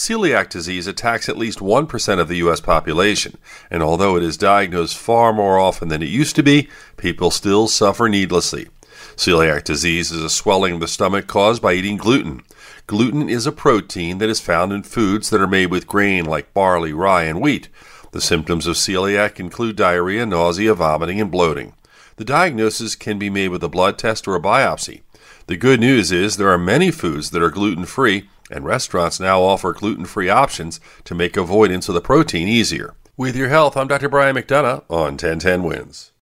Celiac disease attacks at least 1% of the U.S. population, and although it is diagnosed far more often than it used to be, people still suffer needlessly. Celiac disease is a swelling of the stomach caused by eating gluten. Gluten is a protein that is found in foods that are made with grain like barley, rye, and wheat. The symptoms of celiac include diarrhea, nausea, vomiting, and bloating. The diagnosis can be made with a blood test or a biopsy. The good news is there are many foods that are gluten-free, and restaurants now offer gluten-free options to make avoidance of the protein easier. With your health, I'm Dr. Brian McDonough on 1010 Wins.